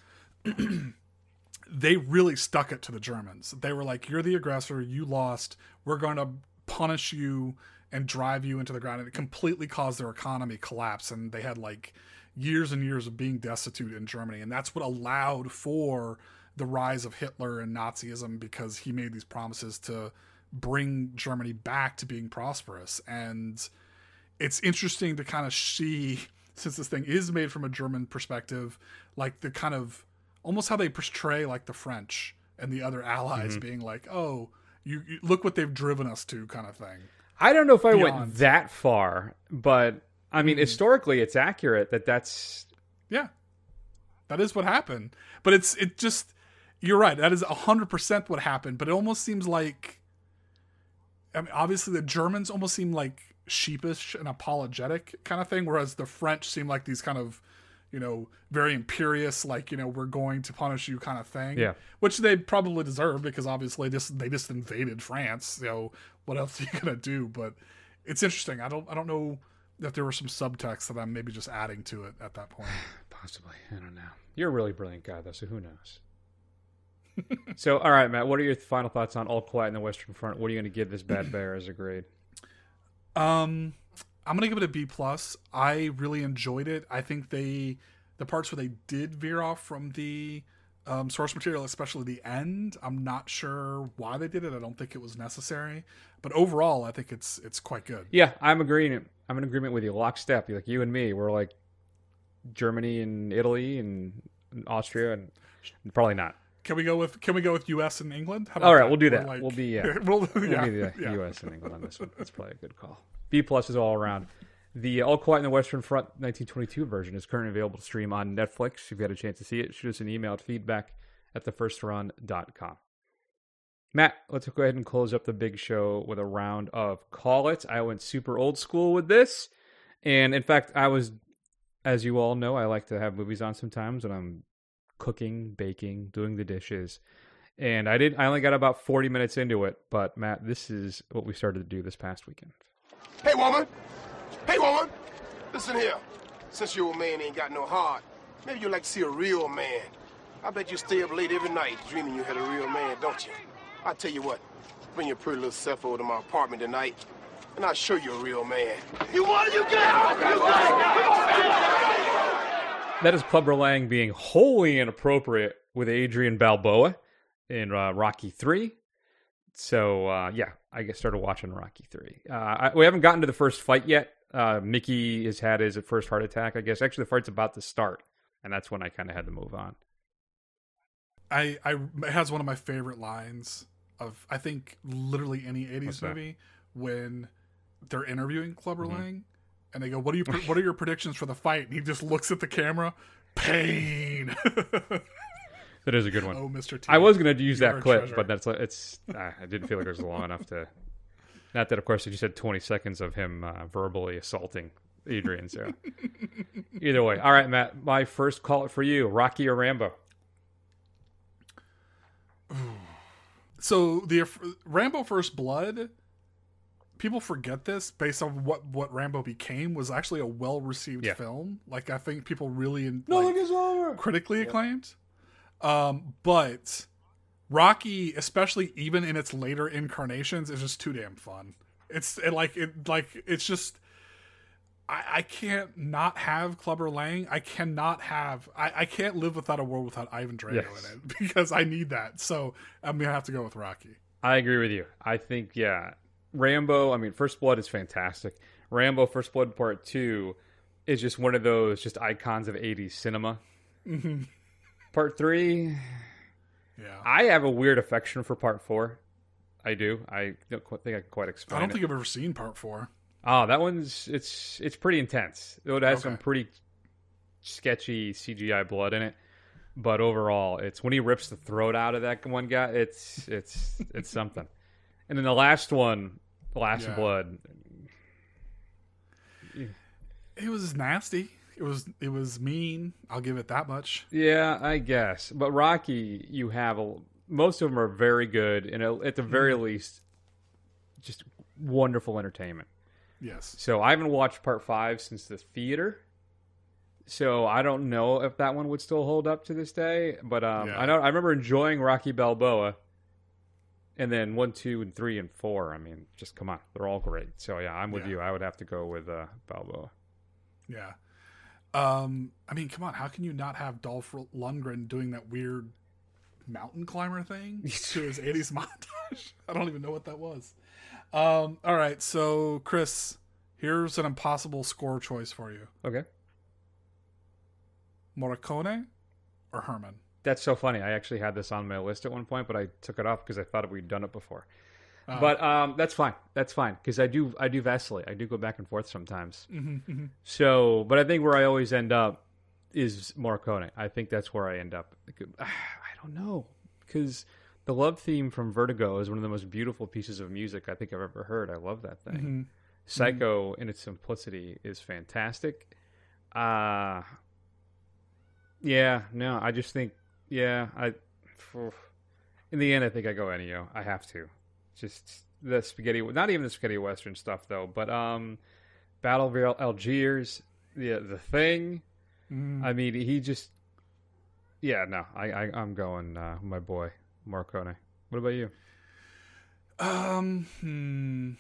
they really stuck it to the Germans. They were like, you're the aggressor, you lost, we're going to punish you and drive you into the ground. And it completely caused their economy collapse. And they had like years and years of being destitute in Germany. And that's what allowed for the rise of Hitler and Nazism, because he made these promises to bring Germany back to being prosperous. And it's interesting to kind of see, since this thing is made from a German perspective, like the kind of almost how they portray like the French and the other allies mm-hmm. being like, oh, you, you look what they've driven us to kind of thing. I don't know if I Beyond. went that far, but I mean, mm-hmm. historically it's accurate that that's, yeah, that is what happened, but it's, it just, you're right. That is one hundred percent what happened, but it almost seems like, I mean, obviously the Germans almost seem like sheepish and apologetic kind of thing, whereas the French seem like these kind of, you know, very imperious, like, you know, we're going to punish you kind of thing, yeah. which they probably deserve because obviously just, they just invaded France. So what else are you going to do? But it's interesting. I don't, I don't know if there were some subtext that I'm maybe just adding to it at that point. Possibly. I don't know. You're a really brilliant guy though. So who knows? So, all right, Matt, what are your final thoughts on All Quiet on the Western Front? What are you going to give this bad bear as a grade? Um, I'm going to give it a B plus. I really enjoyed it. I think they, the parts where they did veer off from the um, source material, especially the end, I'm not sure why they did it. I don't think it was necessary, but overall, I think it's it's quite good. Yeah, I'm agreeing. I'm in agreement with you. Lockstep, like you and me, we're like Germany and Italy and Austria, and probably not. Can we go with Can we go with U S and England? How about all right, that? We'll do that. Like, we'll be yeah. we'll, we'll yeah, be the yeah. U S and England on this one. That's probably a good call. B plus is all around. The All Quiet on the Western Front nineteen twenty-two version is currently available to stream on Netflix. If you had a chance to see it, shoot us an email at feedback at the first run dot com. Matt, let's go ahead and close up the big show with a round of Call It. I went super old school with this. And in fact, I was, as you all know, I like to have movies on sometimes when I'm cooking, baking, doing the dishes. And I did. I only got about forty minutes into it. But Matt, this is what we started to do this past weekend. Hey, woman. Hey, woman. Listen here. Since your old man ain't got no heart, maybe you'd like to see a real man. I bet you stay up late every night dreaming you had a real man, don't you? I tell you what, bring your pretty little self over to my apartment tonight, and I'll show you a real man. You want it, you got it! You got it! That is Clubber Lang being wholly inappropriate with Adrian Balboa in uh, Rocky three. So, uh, yeah, I guess started watching Rocky three. Uh, I, we haven't gotten to the first fight yet. Uh, Mickey has had his first heart attack, I guess. Actually, the fight's about to start, and that's when I kind of had to move on. I, I it has one of my favorite lines of, I think, literally any eighties movie when they're interviewing Clubber mm-hmm. Lang and they go, what are, you, what are your predictions for the fight? And he just looks at the camera, pain. That is a good one. Oh, Mister T. I was going to use that clip, treasure. But that's it's. I didn't feel like it was long enough to... Not that, of course, you said twenty seconds of him uh, verbally assaulting Adrian. So either way. All right, Matt, my first call for you, Rocky or Rambo? So the Rambo First Blood, people forget this based on what, what Rambo became was actually a well-received yeah. film. Like I think people really in, no, like, over. critically yeah. acclaimed. Um, but Rocky, especially even in its later incarnations, is just too damn fun. It's it, like it like it's just I, I can't not have Clubber Lang. I cannot have... I, I can't live without a world without Ivan Drago yes. in it because I need that. So I'm going to have to go with Rocky. I agree with you. I think, yeah. Rambo, I mean, First Blood is fantastic. Rambo First Blood Part two is just one of those just icons of eighties cinema. Mm-hmm. Part three... Yeah. I have a weird affection for Part four. I do. I don't think I can quite explain it. I don't think it. I've ever seen Part four. Oh, that one's it's it's pretty intense. It has okay. some pretty sketchy C G I blood in it, but overall, it's when he rips the throat out of that one guy, it's it's it's something. And then the last one, Last yeah. Blood, it was nasty. It was it was mean. I'll give it that much. Yeah, I guess. But Rocky, you have a, most of them are very good, and at the very mm. least, just wonderful entertainment. Yes. So I haven't watched Part Five since the theater, so I don't know if that one would still hold up to this day. But um, yeah. I know I remember enjoying Rocky Balboa, and then one, two, and three, and four. I mean, just come on, they're all great. So yeah, I'm with yeah. you. I would have to go with uh, Balboa. Yeah. Um, I mean, come on, how can you not have Dolph Lundgren doing that weird mountain climber thing to his eighties montage? I don't even know what that was. Um, all right, so Chris, here's an impossible score choice for you. Okay. Morricone or Herrmann? That's so funny. I actually had this on my list at one point, but I took it off because I thought we'd done it before. Uh, but um, that's fine. That's fine because I do I do vacillate. I do go back and forth sometimes. Mm-hmm, mm-hmm. So, but I think where I always end up is Morricone. I think that's where I end up. I don't know because the love theme from Vertigo is one of the most beautiful pieces of music I think I've ever heard. I love that thing. Mm-hmm. Psycho mm-hmm. in its simplicity is fantastic. Uh, yeah, no, I just think, yeah, I. in the end, I think I go Ennio. I have to. Just the spaghetti, not even the spaghetti western stuff though, but um, Battle of Algiers, the the thing. Mm. I mean, he just, yeah, no, I, I I'm going uh, my boy. Morricone. What about you? Um, hmm.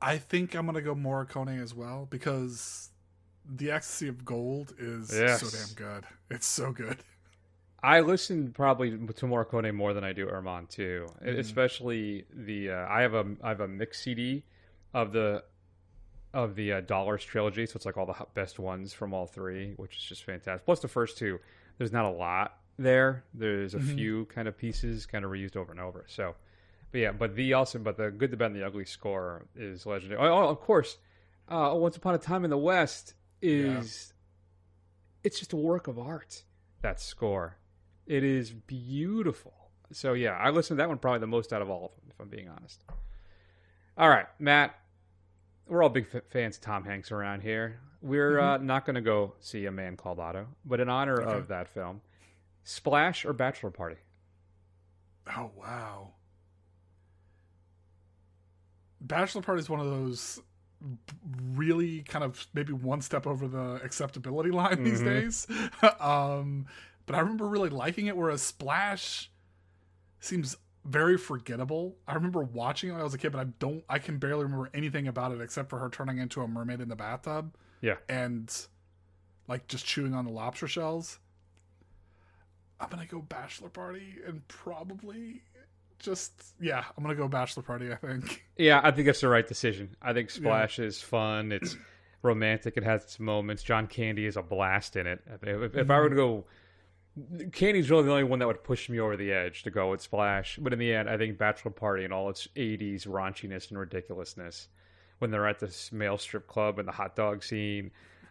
I think I'm gonna go Morricone as well because The Ecstasy of Gold is yes. so damn good. It's so good. I listen probably to Morricone more than I do Herrmann too, mm. especially the. Uh, I have a I have a mix C D of the of the uh, Dollars trilogy, so it's like all the best ones from all three, which is just fantastic. Plus the first two, there's not a lot. There, there's a mm-hmm. few kind of pieces kind of reused over and over. So, but yeah, but the also, but the Good, the Bad, and the Ugly score is legendary. Oh, of course, uh, Once Upon a Time in the West is yeah. it's just a work of art. That score, it is beautiful. so yeah, I listened to that one probably the most out of all of them, if I'm being honest. All right, Matt, we're all big f- fans of Tom Hanks around here. We're mm-hmm. uh, not going to go see A Man Called Otto, but in honor okay. of that film, Splash or Bachelor Party? Oh, wow. Bachelor Party is one of those really kind of maybe one step over the acceptability line mm-hmm. these days. um, but I remember really liking it, whereas Splash seems very forgettable. I remember watching it when I was a kid, but I don't, I can barely remember anything about it except for her turning into a mermaid in the bathtub. Yeah. And like just chewing on the lobster shells. I'm going to go Bachelor Party and probably just, yeah, I'm going to go Bachelor Party, I think. Yeah, I think that's the right decision. I think Splash yeah. is fun. It's romantic. It has its moments. John Candy is a blast in it. If, if mm-hmm. I were to go, Candy's really the only one that would push me over the edge to go with Splash. But in the end, I think Bachelor Party and all its eighties raunchiness and ridiculousness when they're at this male strip club and the hot dog scene.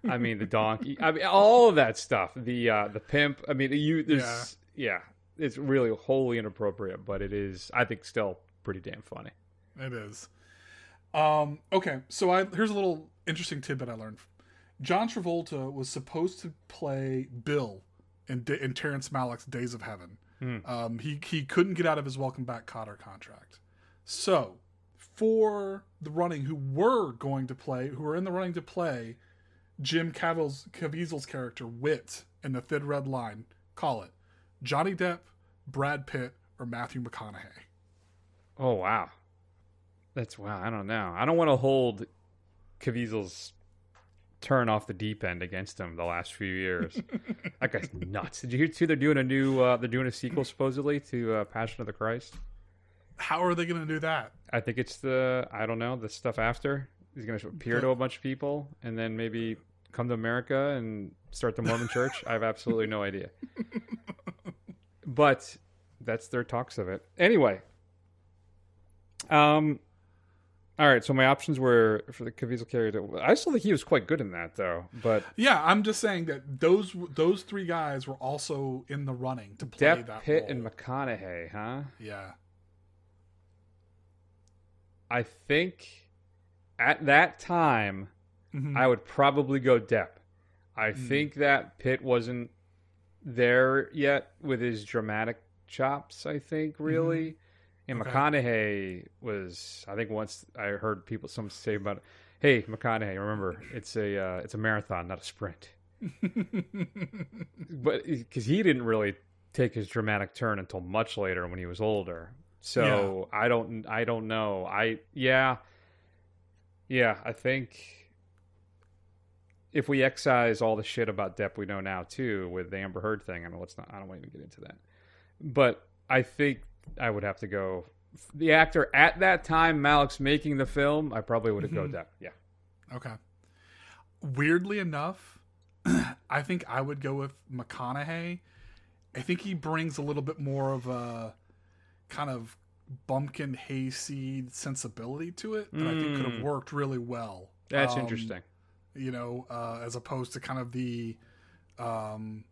I mean, the donkey. I mean, all of that stuff. The uh, the pimp. I mean, you. There's, yeah. yeah, it's really wholly inappropriate, but it is, I think, still pretty damn funny. It is. Um, okay, so I here's a little interesting tidbit I learned. John Travolta was supposed to play Bill in, D- in Terrence Malick's Days of Heaven. Hmm. Um, he he couldn't get out of his Welcome Back, Kotter contract. So for the running, who were going to play, who were in the running to play. Jim Caviezel's, Caviezel's character, Wit, in The Thin Red Line, call it Johnny Depp, Brad Pitt, or Matthew McConaughey. Oh, wow. That's, wow, I don't know. I don't want to hold Caviezel's turn off the deep end against him the last few years. That guy's nuts. Did you hear, too, they're doing a new, uh, they're doing a sequel, supposedly, to uh, Passion of the Christ? How are they going to do that? I think it's the, I don't know, the stuff after. He's going to appear to a bunch of people and then maybe come to America and start the Mormon church. I have absolutely no idea. But that's their talks of it. Anyway. Um, all right. So my options were for the Caviezel character. I still think he was quite good in that, though. But yeah, I'm just saying that those those three guys were also in the running to play Depp, that Pitt, role. And McConaughey, huh? Yeah. I think at that time, mm-hmm. I would probably go Depp. I mm. think that Pitt wasn't there yet with his dramatic chops, I think, really. Mm-hmm. And okay. McConaughey was, I think once I heard people some say about it, hey, McConaughey, remember, it's a uh, it's a marathon, not a sprint. But because he didn't really take his dramatic turn until much later when he was older. So yeah. I don't I don't know. I yeah. Yeah, I think if we excise all the shit about Depp we know now too with the Amber Heard thing, I mean, let's not. I don't want to even get into that. But I think I would have to go the actor at that time. Malick's making the film. I probably would have mm-hmm. go Depp. Yeah. Okay. Weirdly enough, I think I would go with McConaughey. I think he brings a little bit more of a kind of bumpkin hayseed sensibility to it that mm. I think could have worked really well. That's um, interesting, you know, uh, as opposed to kind of the um,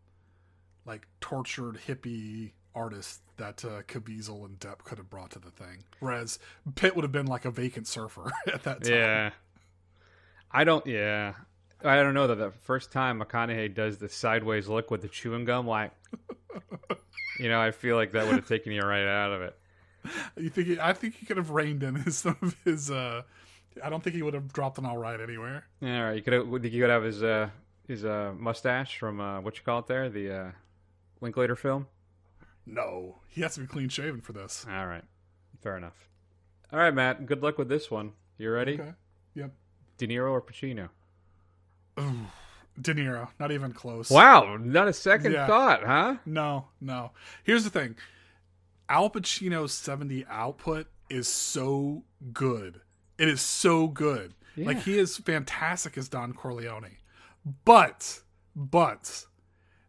like tortured hippie artist that uh, Caviezel and Depp could have brought to the thing. Whereas Pitt would have been like a vacant surfer at that time. Yeah, I don't. Yeah, I don't know that the first time McConaughey does the sideways look with the chewing gum, like you know, I feel like that would have taken you right out of it. You think? He, I think he could have reined in his, some of his. Uh, I don't think he would have dropped an all right anywhere. Yeah, all right. You could have, you could have his uh, his uh, mustache from uh, what you call it there, the uh, Linklater film. No, he has to be clean shaven for this. All right, fair enough. All right, Matt. Good luck with this one. You ready? Okay. Yep. De Niro or Pacino? Ooh, De Niro. Not even close. Wow, not a second yeah. thought, huh? No, no. Here's the thing. Al Pacino's seventy output is so good. It is so good. Yeah. Like, he is fantastic as Don Corleone. But, but,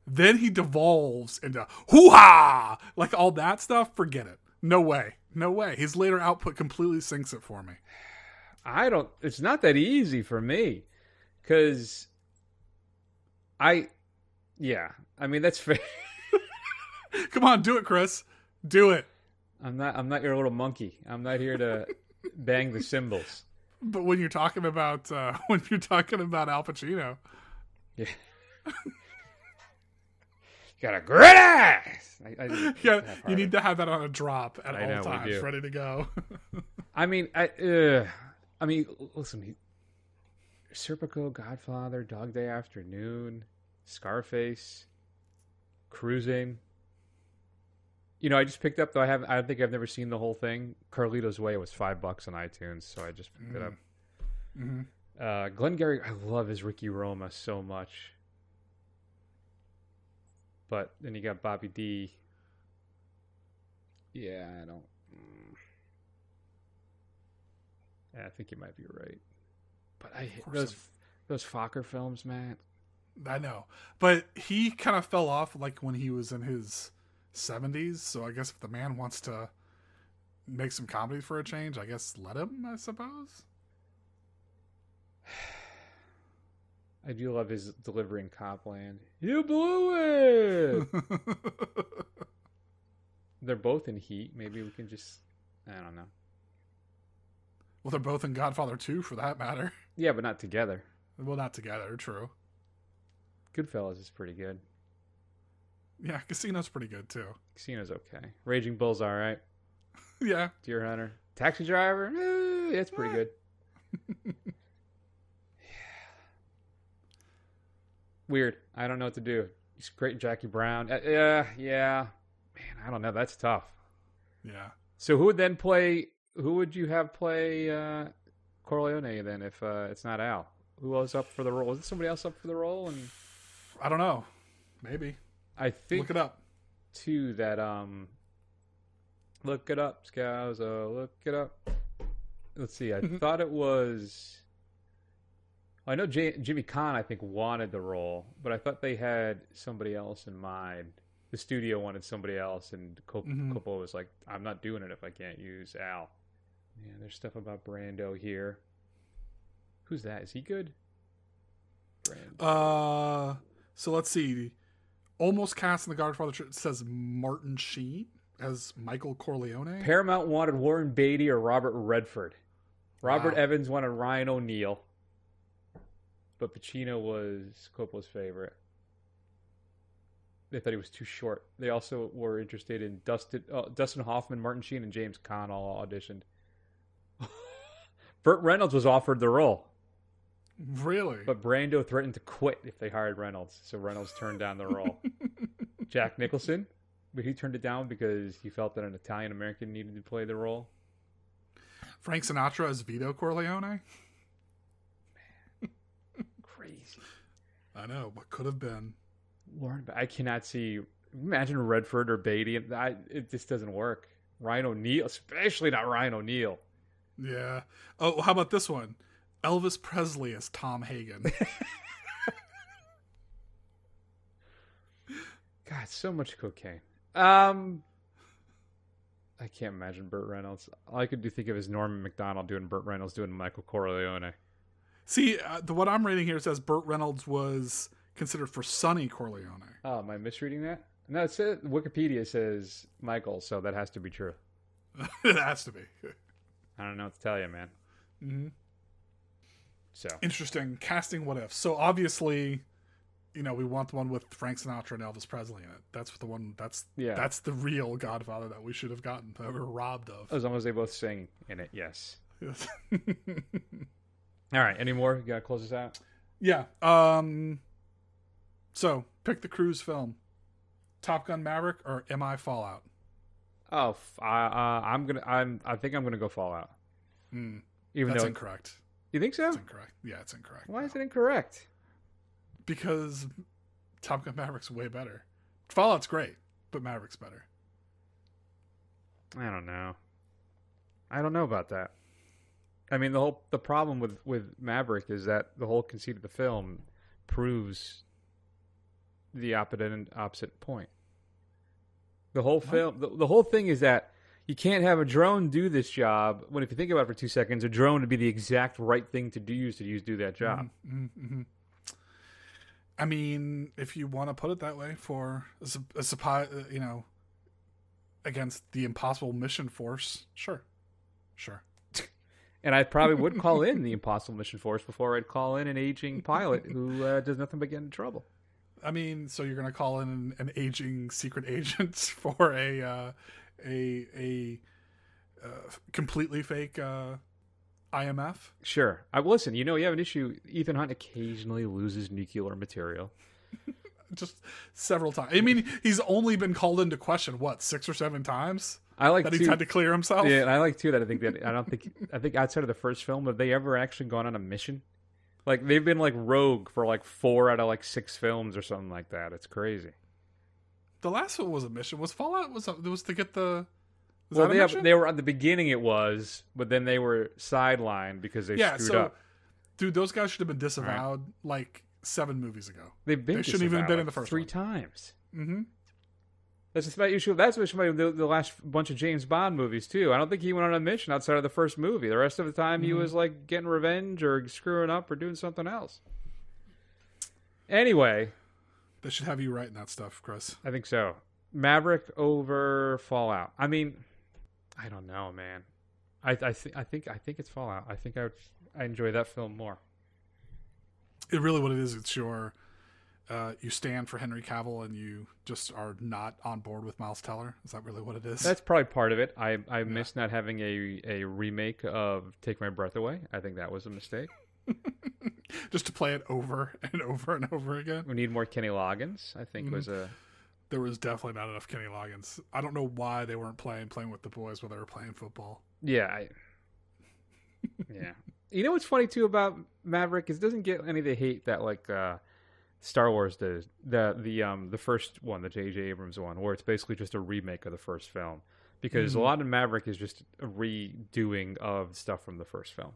then he devolves into hoo-ha! Like, all that stuff, forget it. No way. No way. His later output completely sinks it for me. I don't... It's not that easy for me. Because I... Yeah. I mean, that's fair. Come on, do it, Chris. Do it. I'm not. I'm not your little monkey. I'm not here to bang the cymbals. But when you're talking about uh, when you're talking about Al Pacino, yeah, got a great ass. I, I, yeah, you need to have that on a drop at I all know, times, ready to go. I mean, I, uh, I mean, listen, he, Serpico, Godfather, Dog Day Afternoon, Scarface, Cruising. You know, I just picked up, though I haven't. I think I've never seen the whole thing. Carlito's Way was five bucks on iTunes, so I just picked mm. it up. Mm-hmm. Uh, Glengarry, I love his Ricky Roma so much. But then you got Bobby D. Yeah, I don't. Yeah, I think you might be right. But I hate those I'm... those Fokker films, man. I know, but he kind of fell off like when he was in his seventies, so I guess if the man wants to make some comedy for a change, I guess let him, I suppose. I do love his delivery in Copland. You blew it! They're both in Heat. Maybe we can just... I don't know. Well, they're both in Godfather two, for that matter. Yeah, but not together. Well, not together, true. Goodfellas is pretty good. Yeah, Casino's pretty good, too. Casino's okay. Raging Bull's all right. Yeah. Deer Hunter. Taxi Driver? Eh, that's pretty good. Yeah. Weird. I don't know what to do. He's great. Jackie Brown. Uh, yeah, yeah. Man, I don't know. That's tough. Yeah. So who would then play... Who would you have play uh, Corleone, then, if uh, it's not Al? Who else up for the role? Is somebody else up for the role? And I don't know. Maybe. I think look it up too. That um, look it up, Scouser. Look it up. Let's see. I thought it was. I know J- Jimmy Kahn, I think, wanted the role, but I thought they had somebody else in mind. The studio wanted somebody else, and Cop- mm-hmm. Coppola was like, "I'm not doing it if I can't use Al." Yeah, there's stuff about Brando here. Who's that? Is he good? Brando. Uh, so let's see. Almost cast in The Godfather, it says Martin Sheen as Michael Corleone. Paramount wanted Warren Beatty or Robert Redford. Robert wow. Evans wanted Ryan O'Neal. But Pacino was Coppola's favorite. They thought he was too short. They also were interested in Dustin, uh, Dustin Hoffman, Martin Sheen, and James Caan all auditioned. Burt Reynolds was offered the role. Really? But Brando threatened to quit if they hired Reynolds, so Reynolds turned down the role. Jack Nicholson, but he turned it down because he felt that an Italian-American needed to play the role. Frank Sinatra as Vito Corleone? Man, crazy. I know, but could have been. Warren, I cannot see. Imagine Redford or Beatty. I, it just doesn't work. Ryan O'Neal, especially not Ryan O'Neal. Yeah. Oh, how about this one? Elvis Presley as Tom Hagen. God, so much cocaine. Um, I can't imagine Burt Reynolds. All I could do think of is Norman McDonald doing Burt Reynolds doing Michael Corleone. See, uh, the what I'm reading here says Burt Reynolds was considered for Sonny Corleone. Oh, am I misreading that? No, it says, Wikipedia says Michael, so that has to be true. It has to be. I don't know what to tell you, man. Mm-hmm. So. Interesting. Casting what if. So obviously, you know, we want the one with Frank Sinatra and Elvis Presley in it. That's the one. That's yeah. That's the real Godfather that we should have gotten, that we were robbed of. As long as they both sing in it, yes. yes. All right. Any more? You gotta close this out. Yeah. Um. So pick the cruise film: Top Gun: Maverick or M I Fallout. Oh, I, uh, I'm gonna. I'm. I think I'm gonna go Fallout. Mm, Even that's though incorrect. You think so? It's incorrect. Yeah, it's incorrect. Why no. is it incorrect? Because Top Gun Maverick's way better. Fallout's great, but Maverick's better. I don't know. I don't know about that. I mean, the whole the problem with, with Maverick is that the whole conceit of the film proves the opposite opposite point. The whole what? film, the, the whole thing is that you can't have a drone do this job when, if you think about it for two seconds, a drone would be the exact right thing to do, use to use do that job. Mm-hmm, mm-hmm. I mean, if you want to put it that way, for a, a, you know, against the Impossible Mission Force, sure, sure. And I probably would call in the Impossible Mission Force before I'd call in an aging pilot who uh, does nothing but get into trouble. I mean, so you're going to call in an, an aging secret agent for a uh, a a uh, completely fake uh, I M F? Sure. I listen. You know, you have an issue. Ethan Hunt occasionally loses nuclear material. Just several times. I mean, he's only been called into question what six or seven times. I like that he's had to clear himself. Yeah, and I like too that I think that I don't think I think outside of the first film have they ever actually gone on a mission. Like they've been like rogue for like four out of like six films or something like that. It's crazy. The last one was a mission. Was Fallout was it was to get the. Was well, that a they mission? Have, they were at the beginning. It was, but then they were sidelined because they yeah, screwed so, up. Dude, those guys should have been disavowed right. like seven movies ago. They've been. They shouldn't even have been like in the first three one. times. Mm-hmm. That's my issue. That's what somebody the, the last bunch of James Bond movies too. I don't think he went on a mission outside of the first movie. The rest of the time, mm-hmm. he was like getting revenge or screwing up or doing something else. Anyway, they should have you writing that stuff, Chris. I think so. Maverick over Fallout. I mean, I don't know, man. I I, th- I think I think it's Fallout. I think I would, I enjoy that film more. It really what it is. It's your. Uh, you stand for Henry Cavill and you just are not on board with Miles Teller. Is that really what it is? That's probably part of it. I, I yeah. miss not having a, a remake of Take My Breath Away. I think that was a mistake. Just to play it over and over and over again. We need more Kenny Loggins, I think mm-hmm. was a... There was definitely not enough Kenny Loggins. I don't know why they weren't playing playing with the boys while they were playing football. Yeah. I... yeah. You know what's funny too about Maverick is it doesn't get any of the hate that like... Uh, Star Wars does the the um the first one, the J J Abrams one, where it's basically just a remake of the first film, because mm-hmm. a lot of Maverick is just a redoing of stuff from the first film,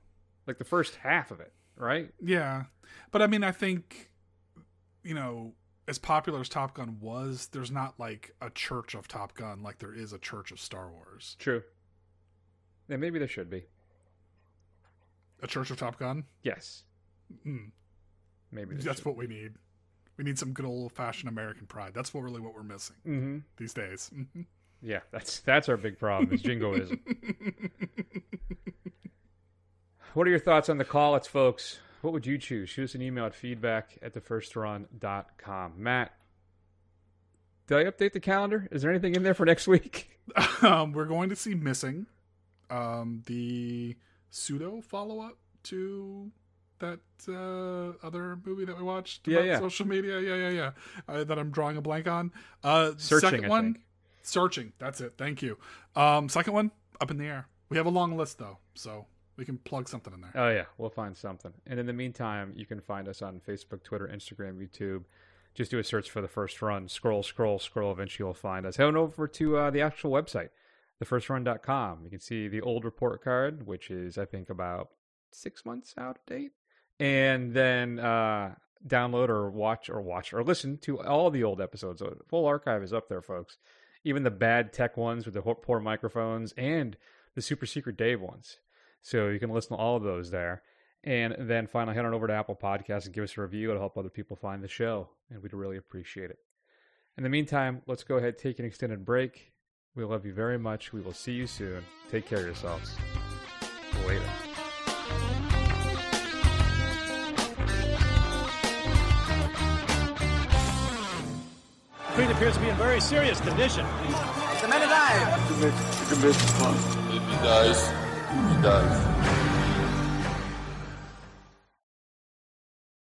like the first half of it, right? Yeah, but I mean, I think, you know, as popular as Top Gun was, there's not like a church of Top Gun like there is a church of Star Wars. True. And maybe there should be a church of Top Gun. Yes. Mm. Maybe that's should. what we need. We need some good old-fashioned American pride. That's what really what we're missing mm-hmm. these days. Mm-hmm. Yeah, that's that's our big problem is jingoism. What are your thoughts on the call-outs, folks? What would you choose? Shoot us an email at feedback at the first run dot com. Matt, did I update the calendar? Is there anything in there for next week? Um, we're going to see Missing, um, the pseudo follow-up to... that uh, other movie that we watched yeah, about yeah. social media, yeah, yeah, yeah, uh, that I'm drawing a blank on. Uh, searching, second one, I think. Searching. That's it. Thank you. Um, second one, Up in the Air. We have a long list though, so we can plug something in there. Oh yeah, we'll find something. And in the meantime, you can find us on Facebook, Twitter, Instagram, YouTube. Just do a search for The First Run. Scroll, scroll, scroll. Eventually, you'll find us. Head on over to uh, the actual website, the first run dot com. You can see the old report card, which is I think about six months out of date. And then uh, download or watch or watch or listen to all the old episodes. The full archive is up there, folks. Even the bad tech ones with the poor microphones and the super secret Dave ones. So you can listen to all of those there. And then finally head on over to Apple Podcasts and give us a review. It'll help other people find the show. And we'd really appreciate it. In the meantime, let's go ahead, take an extended break. We love you very much. We will see you soon. Take care of yourselves. Later. Creed appears to be in very serious condition. The man dies. He dies. He dies.